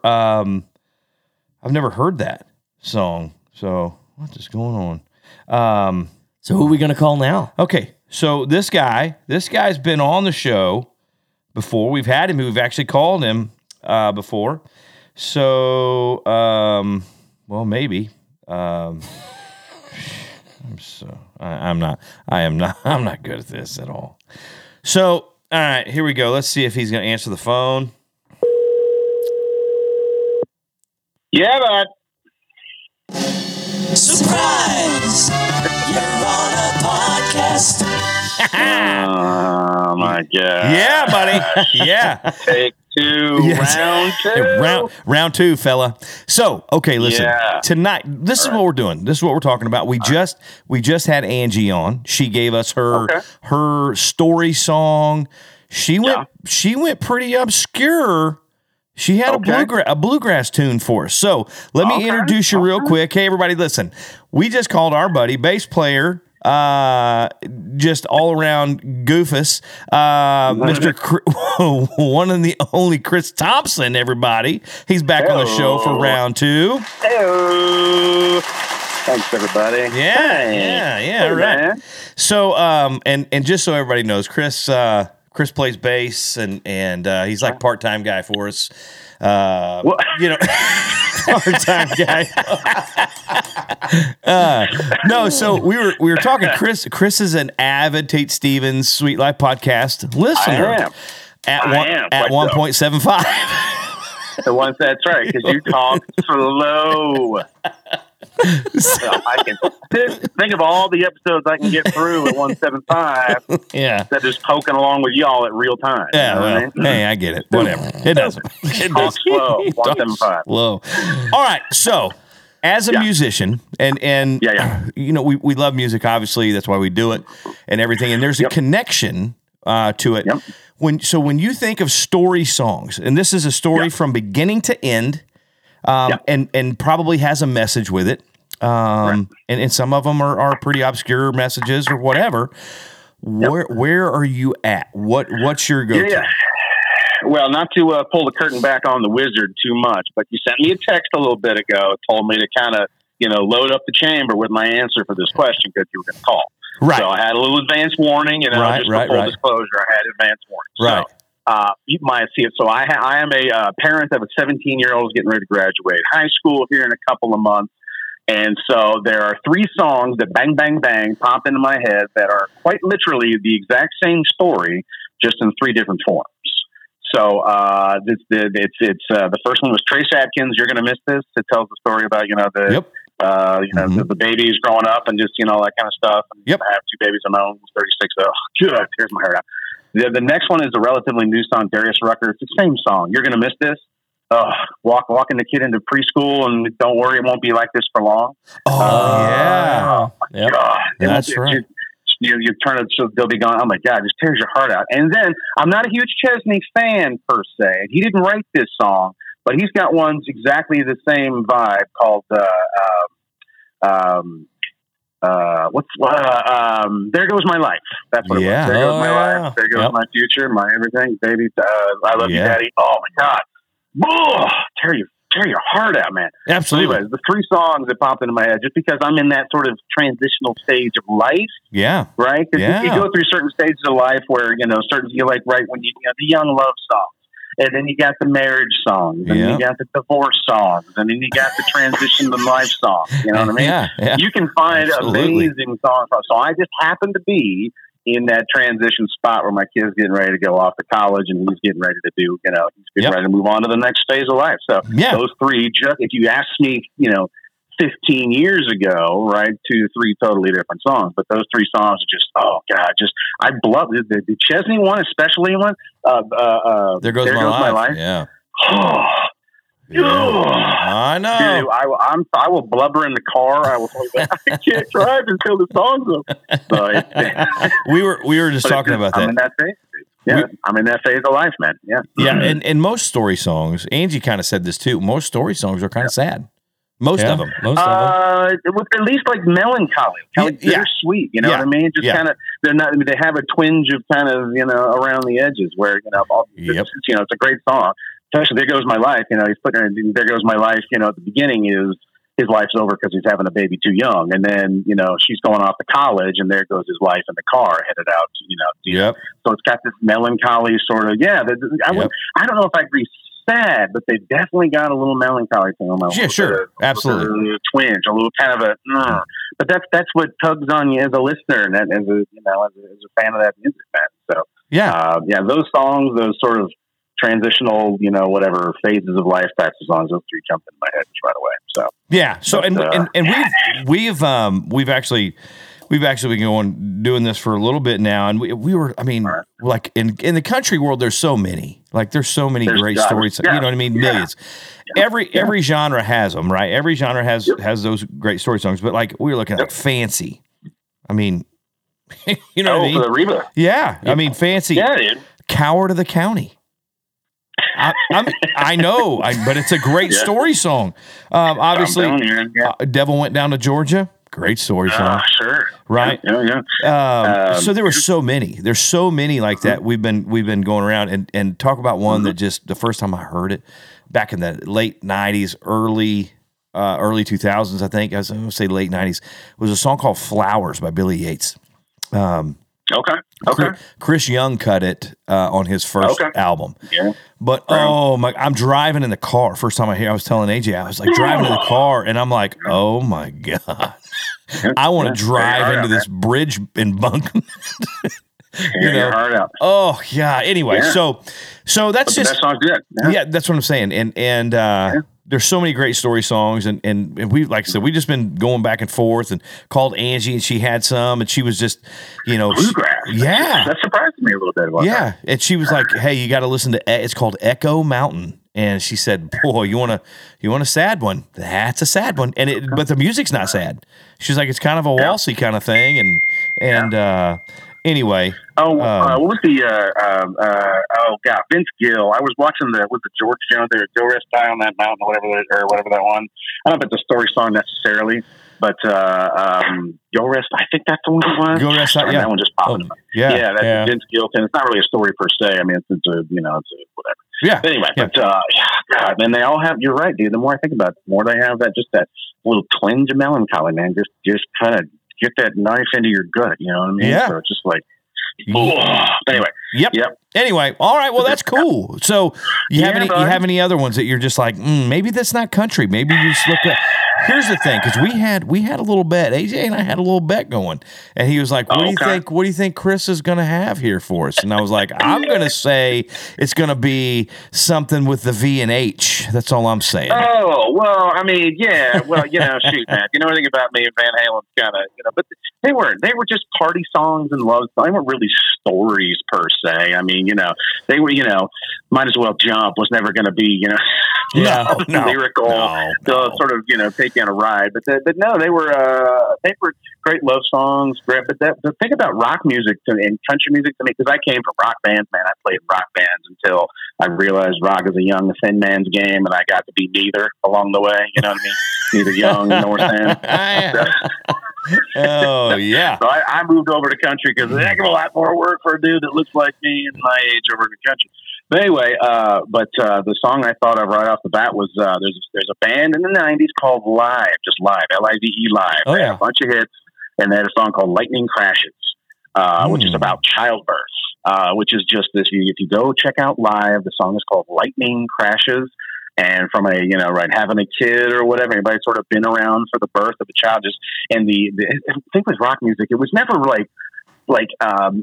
that song. So what is going on? So who are we going to call now? Okay. So this guy's been on the show before. We've had him. We've actually called him before. So, maybe. I'm not good at this at all. So, all right, here we go. Let's see if he's going to answer the phone. Yeah, bud. Surprise! You're on a podcast. Oh, my God. Yeah, buddy. Yeah. Take two. Yes. Round two, fella. So, okay, listen. Yeah. Tonight, this is what we're doing. This is what we're talking about. We just had Angie on. She gave us her story song. She went pretty obscure. She had a bluegrass tune for us. So let me introduce you real quick. Hey, everybody, listen. We just called our buddy, bass player, just all-around goofus, one and the only Chris Thompson, everybody. He's back on the show for round two. Hello. Thanks, everybody. Yeah, hey, right. Man. So, and just so everybody knows, Chris plays bass, and he's like part-time guy for us. Part-time guy. So we were talking. Chris is an avid Tate Stevens Sweet Life podcast listener. I am. At 1.75. The ones that's right, because you talk slow. So I can think of all the episodes I can get through at 175. Yeah, instead of just poking along with y'all at real time. Yeah, you know what I mean? Hey, I get it. Whatever. It doesn't. Talk slow. 175. Slow. All right. So, as a musician, and you know, we love music. Obviously, that's why we do it and everything. And there's a connection to it. Yep. When you think of story songs, and this is a story from beginning to end. And probably has a message with it. And some of them are pretty obscure messages or whatever. Where are you at? What's your go-to? Yeah. Well, not to pull the curtain back on the wizard too much, but you sent me a text a little bit ago, told me to kind of, load up the chamber with my answer for this question because you were going to call. Right. So I had a little advance warning, and full disclosure, I had advance warning. Right. So, you might see it. So I am a parent of a 17-year-old who's getting ready to graduate high school here in a couple of months. And so there are three songs that bang, bang, bang pop into my head that are quite literally the exact same story, just in three different forms. So the first one was Trace Adkins, You're Gonna Miss This. It tells the story about, the babies growing up and just, that kind of stuff. And I have two babies of my own, 36. Oh, good. Here's my hair out. The next one is a relatively new song, Darius Rucker. It's the same song. You're gonna miss this. Walking the kid into preschool, and don't worry, it won't be like this for long. Oh yeah, God. That's right. You turn it, so they'll be gone. Oh my God, just tears your heart out. And then I'm not a huge Chesney fan per se. He didn't write this song, but he's got ones exactly the same vibe called There Goes My Life. That's what it was. There goes my life. There goes my future, my everything, baby. I love you, Daddy. Oh my God. Ugh, tear your heart out, man. Absolutely. Anyways, the three songs that popped into my head, just because I'm in that sort of transitional stage of life. Yeah. Right. Because you go through certain stages of life where the young love song. And then you got the marriage songs, and you got the divorce songs, and then you got the transition to life songs. You know what I mean? Yeah. You can find amazing songs. So I just happened to be in that transition spot where my kid's getting ready to go off to college, and he's getting ready to do, he's getting ready to move on to the next phase of life. So those three, just if you asked me, 15 years ago, right? Two, three totally different songs, but those three songs are just, I love the Chesney one, especially one. There Goes My Life. Yeah. I know. Dude, I will blubber in the car. I will. I can't drive until the song's up. So we were just talking about that. I'm in that phase. Yeah, I'm in that phase of life, man. Yeah. Yeah, and most story songs. Angie kind of said this too. Most story songs are kind of sad. Most of them. It was at least like melancholy, kind of bittersweet. You know what I mean? Just kind of, they're not. They have a twinge of kind of, you know, around the edges where, you know, you know, it's a great song. Especially "There Goes My Life." You know, he's putting her in "There Goes My Life." You know, at the beginning is his life's over because he's having a baby too young, and then, you know, she's going off to college, and there goes his life in the car headed out. You know, so it's got this melancholy sort of I don't know if I agree. Sad, but they definitely got a little melancholy thing on my life. Yeah, sure, absolutely. A little twinge, a little kind of a. But that's what tugs on you as a listener and as a, you know, as a fan of that music, man. So those songs, those sort of transitional, you know, whatever phases of life types of songs, those three jump in my head right away. So We've actually been doing this for a little bit now, and we were, I mean, like in the country world, there's so many great stories. Yeah. You know what I mean? Yeah. Millions. Yeah. Every genre has them, right? Every genre has those great story songs. But like we were looking at Fancy. I mean, you know what I mean? The Reba. Yeah, I mean, Fancy. Yeah, dude. Coward of the County. I know, but it's a great story song. Obviously, Devil Went Down to Georgia. Great story song. Sure. Right. Yeah. So there were so many. There's so many like that. We've been going around and talk about one that just the first time I heard it back in the late 90s, early 2000s, I think. I was going to say late 90s. It was a song called "Flowers" by Billy Yates. Okay. Chris Young cut it on his first album. Yeah. But oh my! I'm driving in the car. First time I hear, I was telling AJ, I was like driving in the car, and I'm like, oh my god, I want to drive into this bridge embankment. You know? Oh yeah. Anyway, so that's but just that sounds good. Yeah, that's what I'm saying. And there's so many great story songs, and we, like I said, we've just been going back and forth and called Angie, and she had some, and she was just, you know, bluegrass. Yeah, that surprised me a little bit. About that. And she was like, "Hey, you got to listen to it's called Echo Mountain," and she said, "Boy, you want a sad one? That's a sad one." And but the music's not sad. She's like, "It's kind of a waltzy kind of thing," and anyway. What was the? Vince Gill. I was watching the George Jones, the "Go Rest Die on That Mountain" or whatever that one. I don't know if it's a story song necessarily, but "Go Rest." I think that's the one it was. "Go Rest." That one just popped in. That's Vince Gill, and it's not really a story per se. I mean, it's whatever. Yeah. But anyway, God, and they all have. You're right, dude. The more I think about it, the more they have that just that little twinge of melancholy, man. Just kind of get that knife into your gut. You know what I mean? Yeah. So it's just like. Anyway. Yep. Anyway. All right. Well, that's cool. So you have any other ones that you're just like, maybe that's not country. Maybe you just look at. Here's the thing, because we had a little bet. AJ and I had a little bet going, and he was like, "What do you think Chris is going to have here for us?" And I was like, "I'm going to say it's going to be something with the V and H. That's all I'm saying." Oh well, I mean, yeah. Well, you know, shoot, man. You know anything about me and Van Halen's kind of, you know, but they weren't. They were just party songs and love songs. They weren't really stories per se. I mean, you know, they were. You know, "Might As Well Jump" was never going to be, you know. Lyrical, sort of, you know, take you on a ride. But they were great love songs. But the thing about rock music and country music to me, because I came from rock bands, man. I played rock bands until I realized rock is a young, thin man's game, and I got to be neither along the way. You know what I mean? Neither young nor thin. Oh yeah. So I moved over to country because it's a heck of a lot more work for a dude that looks like me and my age over in the country. But anyway, the song I thought of right off the bat was there's a band in the 90s called Live, just Live, L-I-V-E, Live. Oh, yeah. They had a bunch of hits, and they had a song called "Lightning Crashes," which is about childbirth, which is just this. If you go check out Live, the song is called "Lightning Crashes." And from a, you know, right, having a kid or whatever, anybody's sort of been around for the birth of a child. Just and the I think with rock music, it was never like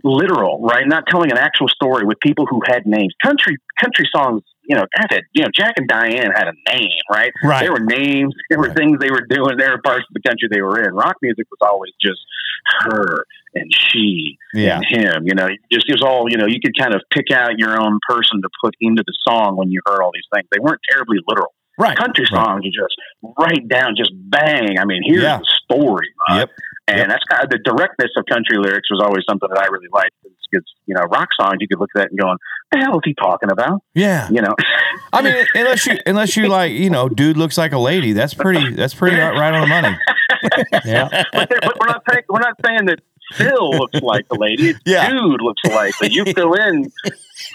literal, right? Not telling an actual story with people who had names. Country songs, you know, Jack and Diane had a name, right? Right. There were names. There were things they were doing. There were parts of the country they were in. Rock music was always just her and she and him. You know, just it was all, you know, you could kind of pick out your own person to put into the song when you heard all these things. They weren't terribly literal. Right. Country songs, you just write down, just bang. I mean, here's the story. Yep. And that's kind of the directness of country lyrics was always something that I really liked. Because, you know, rock songs, you could look at that and go, the hell is he talking about? Yeah. You know, I mean, unless you like, you know, dude looks like a lady. That's pretty right on the money. Yeah. But we're not saying that Phil looks like a lady. Yeah. Dude looks like, but you fill in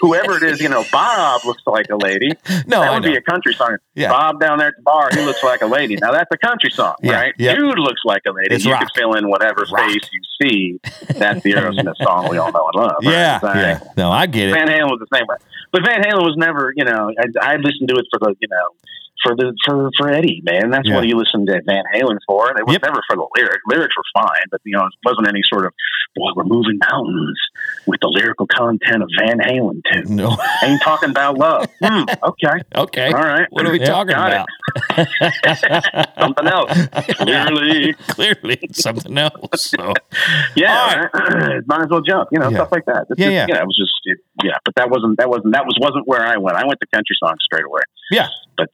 whoever it is, you know, Bob looks like a lady. No, that would be a country song. Yeah. Bob down there at the bar, he looks like a lady. Now that's a country song, right? Yep. Dude looks like a lady. It's you can fill in whatever face you see. That's the Aerosmith song we all know and love. Right? Yeah. Yeah. No, I get it. Van Halen was the same way. But Van Halen was never, you know, I listened to it for the, you know, for Eddie, man. That's what he listened to Van Halen for. It was never for the lyrics. Lyrics were fine, but you know, it wasn't any sort of, boy, we're moving mountains with the lyrical content of Van Halen too. No. Ain't talking about love. Okay. All right. What are we talking about? Something else. Clearly it's something else. So. Right. Might as well jump, you know, stuff like that. It's just, it was just but that wasn't where I went. I went to country songs straight away. Yeah. But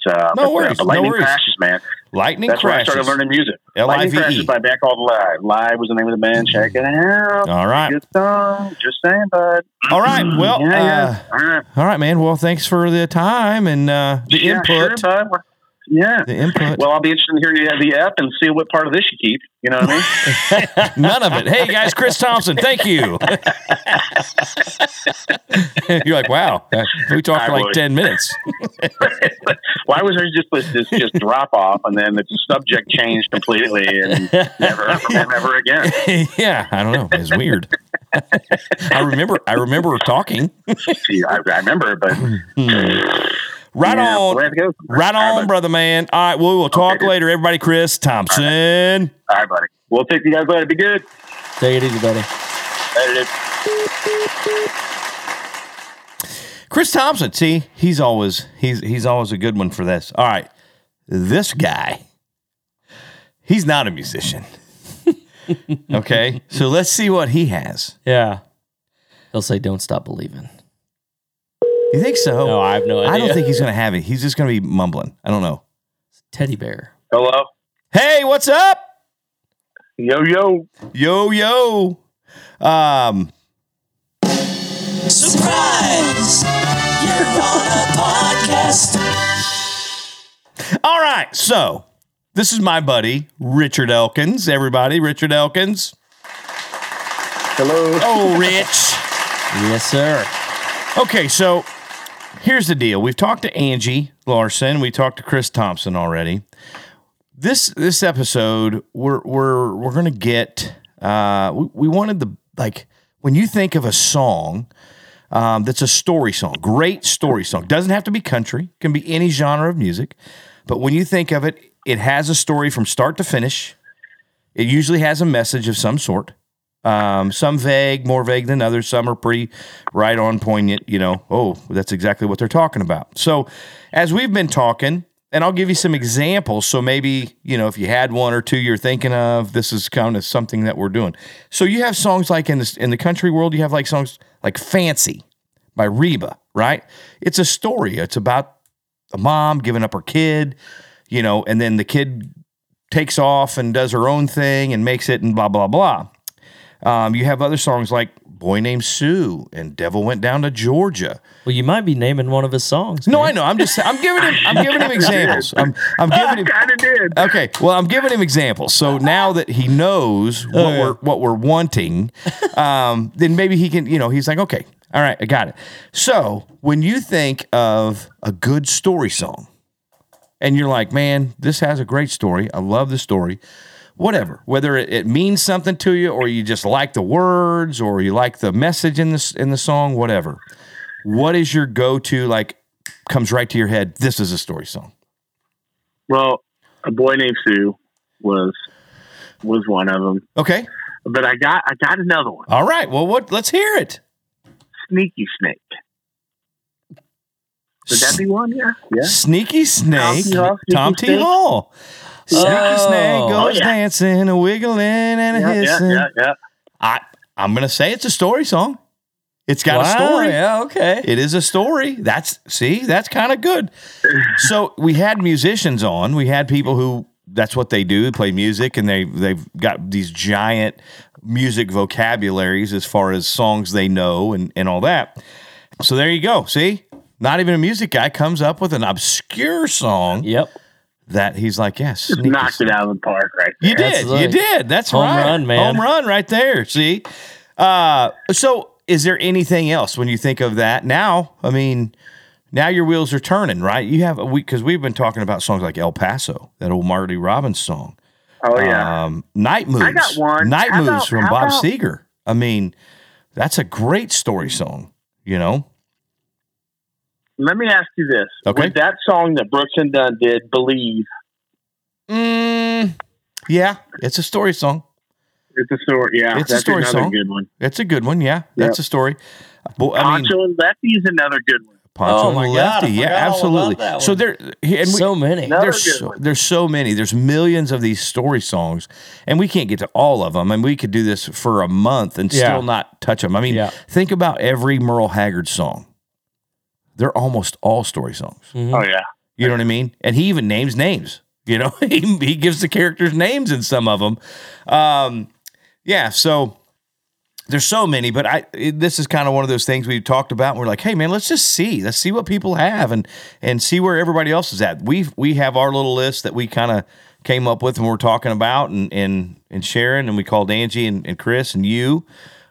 Lightning Crashes, man. Lightning Crashes. That's where I started learning music. L-I-V-E. Lightning Crashes by a band called Live. Live was the name of the band. Check it out. All right. Good song. Just saying, bud. All right. Well, all right, man. Well, thanks for the time and the input. Sure, bud. Yeah. The input. Well, I'll be interested in hearing you have the app and see what part of this you keep. You know what I mean? None of it. Hey, guys, Chris Thompson, thank you. You're like, wow, we talked for like 10 minutes. Why was there just this drop off and then the subject changed completely and never again? Yeah, I don't know. It's weird. I remember talking. I remember, but... Right on, brother, man. All right, well, we will talk later, everybody. Chris Thompson. All right, buddy. We'll pick you guys later. Be good. Take it easy, buddy. Later, dude. Chris Thompson. See, he's always a good one for this. All right, this guy. He's not a musician. Okay, so let's see what he has. Yeah, he'll say, "Don't stop believing." You think so? No, I have no idea. I don't think he's going to have it. He's just going to be mumbling. I don't know. It's a teddy bear. Hello? Hey, what's up? Yo, yo. Yo, yo. Surprise! You're on a podcast. All right. So, this is my buddy, Richard Elkins. Everybody, Richard Elkins. Hello. Oh, Rich. Yes, sir. Okay, so... here's the deal. We've talked to Angie Larson. We talked to Chris Thompson already. This episode, we're gonna get. We wanted the, like, when you think of a song that's a story song, great story song. Doesn't have to be country. Can be any genre of music. But when you think of it, it has a story from start to finish. It usually has a message of some sort. Some vague, more vague than others. Some are pretty right on poignant, you know, oh, that's exactly what they're talking about. So as we've been talking, and I'll give you some examples. So maybe, you know, if you had one or two you're thinking of, this is kind of something that we're doing. So you have songs like in the country world, you have like songs like Fancy by Reba, right? It's a story. It's about a mom giving up her kid, you know, and then the kid takes off and does her own thing and makes it and blah, blah, blah. You have other songs like Boy Named Sue and Devil Went Down to Georgia. Well, you might be naming one of his songs. No, man. I know. I'm giving him examples. I'm giving him. I kind of did. Okay. Well, I'm giving him examples. So now that he knows what we're wanting, then maybe he can, you know, he's like, okay, all right, I got it. So when you think of a good story song and you're like, man, this has a great story. I love the story. Whatever, whether it means something to you or you just like the words or you like the message in the song, whatever. What is your go-to, like, comes right to your head, this is a story song? Well, A Boy Named Sue was one of them. Okay. But I got another one. All right. Well, let's hear it. Sneaky Snake. Would that be one? Yeah. Sneaky Snake. Tom T. Hall. Sneaky Snake goes dancing and wiggling and hissing. Yeah. I'm going to say it's a story song. It's got a story. Yeah, okay. It is a story. That's kind of good. So we had musicians on. We had people who that's what they do. They play music, and they've got these giant music vocabularies as far as songs they know and all that. So there you go. See? Not even a music guy comes up with an obscure song. Yep. That he's like, yes. Yeah, knocked it out of the park right there. You did. That's like, you did. That's home right. Home run, man. Home run right there. See? So is there anything else when you think of that? Now, I mean, now your wheels are turning, right? You have because we've been talking about songs like El Paso, that old Marty Robbins song. Oh, yeah. Night Moves. I got one. Night Moves from Bob Seger. I mean, that's a great story song, you know? Let me ask you this. Okay. Was that song that Brooks and Dunn did, Believe? Yeah, it's a story song. It's a story, yeah. It's a story song. Good one. It's a good one, yeah. Yep. That's a story. Well, Poncho and Lefty is another good one. Poncho and Lefty, yeah, absolutely. So there's so many. There's millions of these story songs, and we can't get to all of them, and we could do this for a month and still not touch them. I mean, think about every Merle Haggard song. They're almost all story songs. Mm-hmm. Oh, yeah. You know what I mean? And he even names names. You know, he gives the characters names in some of them. Yeah, so there's so many, but this is kind of one of those things we've talked about. And we're like, hey, man, let's just see. Let's see what people have and see where everybody else is at. We have our little list that we kind of came up with and we're talking about and sharing, and we called Angie and Chris and you.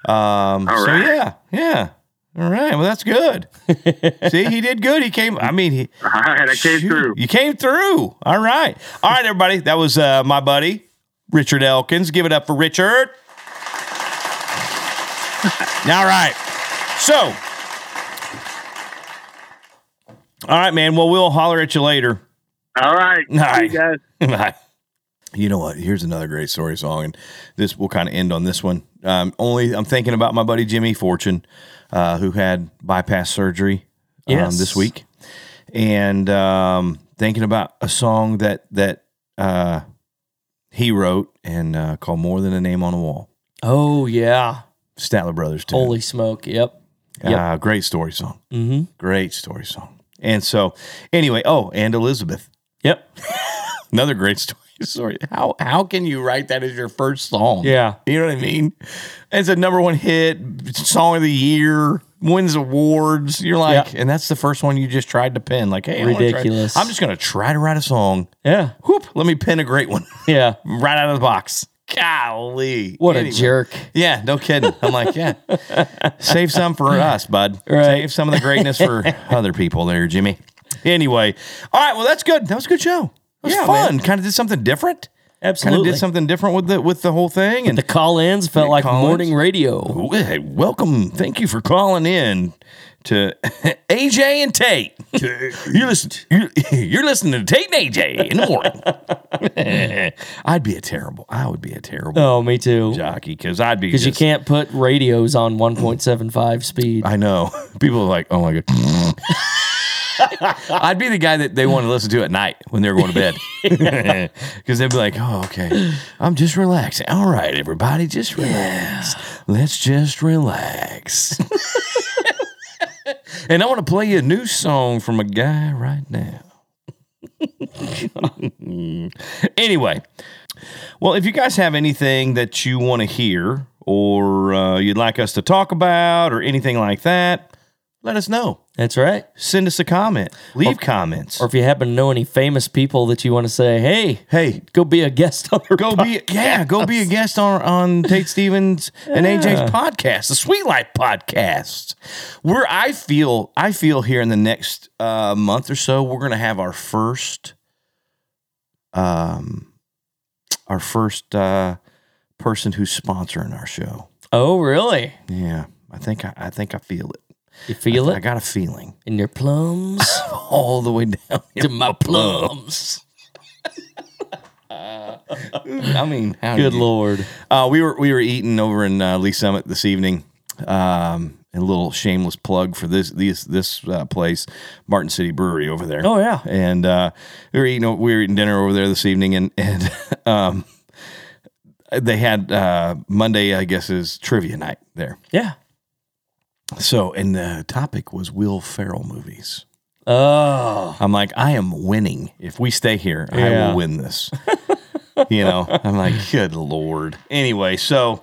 All right. So, yeah. All right, well, that's good. See, he did good. He came. I mean, all right, I came through. You came through. All right, everybody. That was my buddy Richard Elkins. Give it up for Richard. All right. So, all right, man. Well, we'll holler at you later. All right. See you guys. Bye. You know what? Here's another great story song, and this will kind of end on this one. I'm thinking about my buddy Jimmy Fortune. Who had bypass surgery this week, and thinking about a song that he wrote and called More Than a Name on a Wall. Oh, yeah. Statler Brothers, too. Holy smoke, yep. Great story song. Mm-hmm. Great story song. And so, anyway, and Elizabeth. Yep. Another great story. Sorry, how can you write that as your first song? Yeah. You know what I mean? It's a number one hit, song of the year, wins awards. You're like, and that's the first one you just tried to pen. Like, hey, ridiculous. I'm just going to try to write a song. Yeah. Let me pen a great one. Yeah. Right out of the box. Golly. What a jerk. Yeah, no kidding. I'm like, save some for us, bud. Right. Save some of the greatness for other people there, Jimmy. Anyway. All right, well, that's good. That was a good show. It was fun. Kind of did something different. Absolutely. Kind of did something different with the whole thing. And the call-ins felt like morning radio. Hey, welcome. Thank you for calling in to AJ and Tate. You're listening to Tate and AJ in the morning. I would be a terrible. Oh, me too. Jockey, because you can't put radios on 1.75 speed. I know. People are like, oh my God. I'd be the guy that they want to listen to at night when they're going to bed. Because they'd be like, oh, okay, I'm just relaxing. All right, everybody, just relax. Let's just relax. And I want to play you a new song from a guy right now. Anyway, well, if you guys have anything that you want to hear or you'd like us to talk about or anything like that, let us know. That's right. Send us a comment. Leave comments. Or if you happen to know any famous people that you want to say, hey, go be a guest on our podcast. Go be a guest on Tate Stevens and AJ's podcast, the Sweet Life Podcast. Where I feel here in the next month or so, we're going to have our first person who's sponsoring our show. Oh, really? Yeah, I think I feel it. You feel it? I got a feeling. In your plums? All the way down to my plums. I mean, good Lord. We were eating over in Lee Summit this evening. And a little shameless plug for this place, Martin City Brewery over there. Oh, yeah. And we were eating dinner over there this evening, and they had Monday, I guess, is trivia night there. Yeah. So, and the topic was Will Ferrell movies. Oh. I'm like, I am winning. If we stay here, I will win this. You know, I'm like, good Lord. Anyway, so,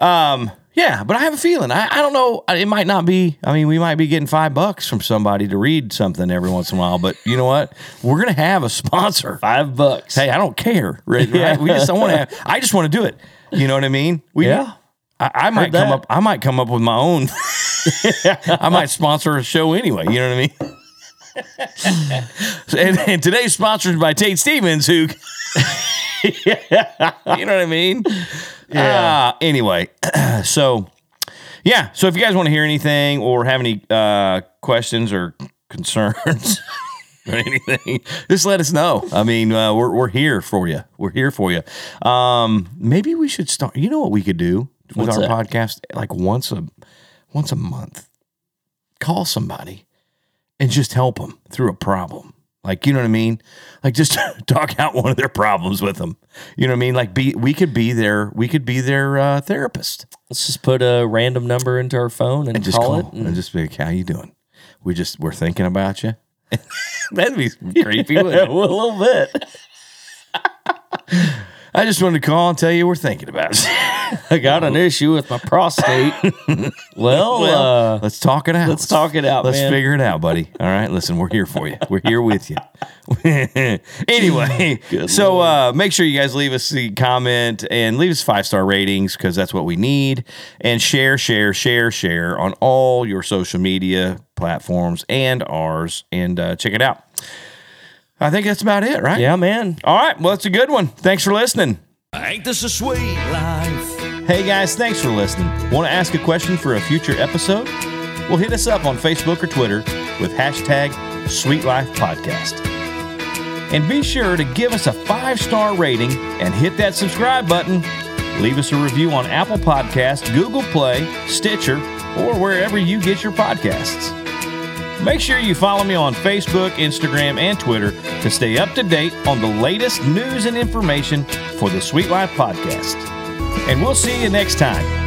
yeah, but I have a feeling. I don't know. It might not be. I mean, we might be getting $5 from somebody to read something every once in a while. But you know what? We're gonna have a sponsor. $5. Hey, I don't care. Right? Yeah. We just don't want to have. I just want to do it. You know what I mean? I might come up. I might come up with my own. I might sponsor a show anyway. You know what I mean? And today's sponsored by Tate Stevens, who. Yeah. You know what I mean? Yeah. Anyway, so yeah. So if you guys want to hear anything or have any questions or concerns or anything, just let us know. I mean, we're here for you. We're here for you. Maybe we should start. You know what we could do with What's our that? Podcast? Like once a month, call somebody and just help them through a problem. Like, you know what I mean? Like, just talk out one of their problems with them. You know what I mean? Like, we could be their therapist. Let's just put a random number into our phone and just call it. And just be like, how you doing? We're thinking about you. That'd be creepy, wouldn't it? A little bit. I just wanted to call and tell you we're thinking about you. I got an issue with my prostate. Well, let's talk it out. Let's talk it out, Let's figure it out, buddy. All right, listen, we're here for you. We're here with you. Anyway, so make sure you guys leave us a comment and leave us 5-star ratings because that's what we need. And share on all your social media platforms and ours. And check it out. I think that's about it, right? Yeah, man. All right. Well, that's a good one. Thanks for listening. Ain't this a sweet life? Hey, guys. Thanks for listening. Want to ask a question for a future episode? Well, hit us up on Facebook or Twitter with #SweetLifePodcast. And be sure to give us a 5-star rating and hit that subscribe button. Leave us a review on Apple Podcasts, Google Play, Stitcher, or wherever you get your podcasts. Make sure you follow me on Facebook, Instagram, and Twitter to stay up to date on the latest news and information for the Sweet Life Podcast. And we'll see you next time.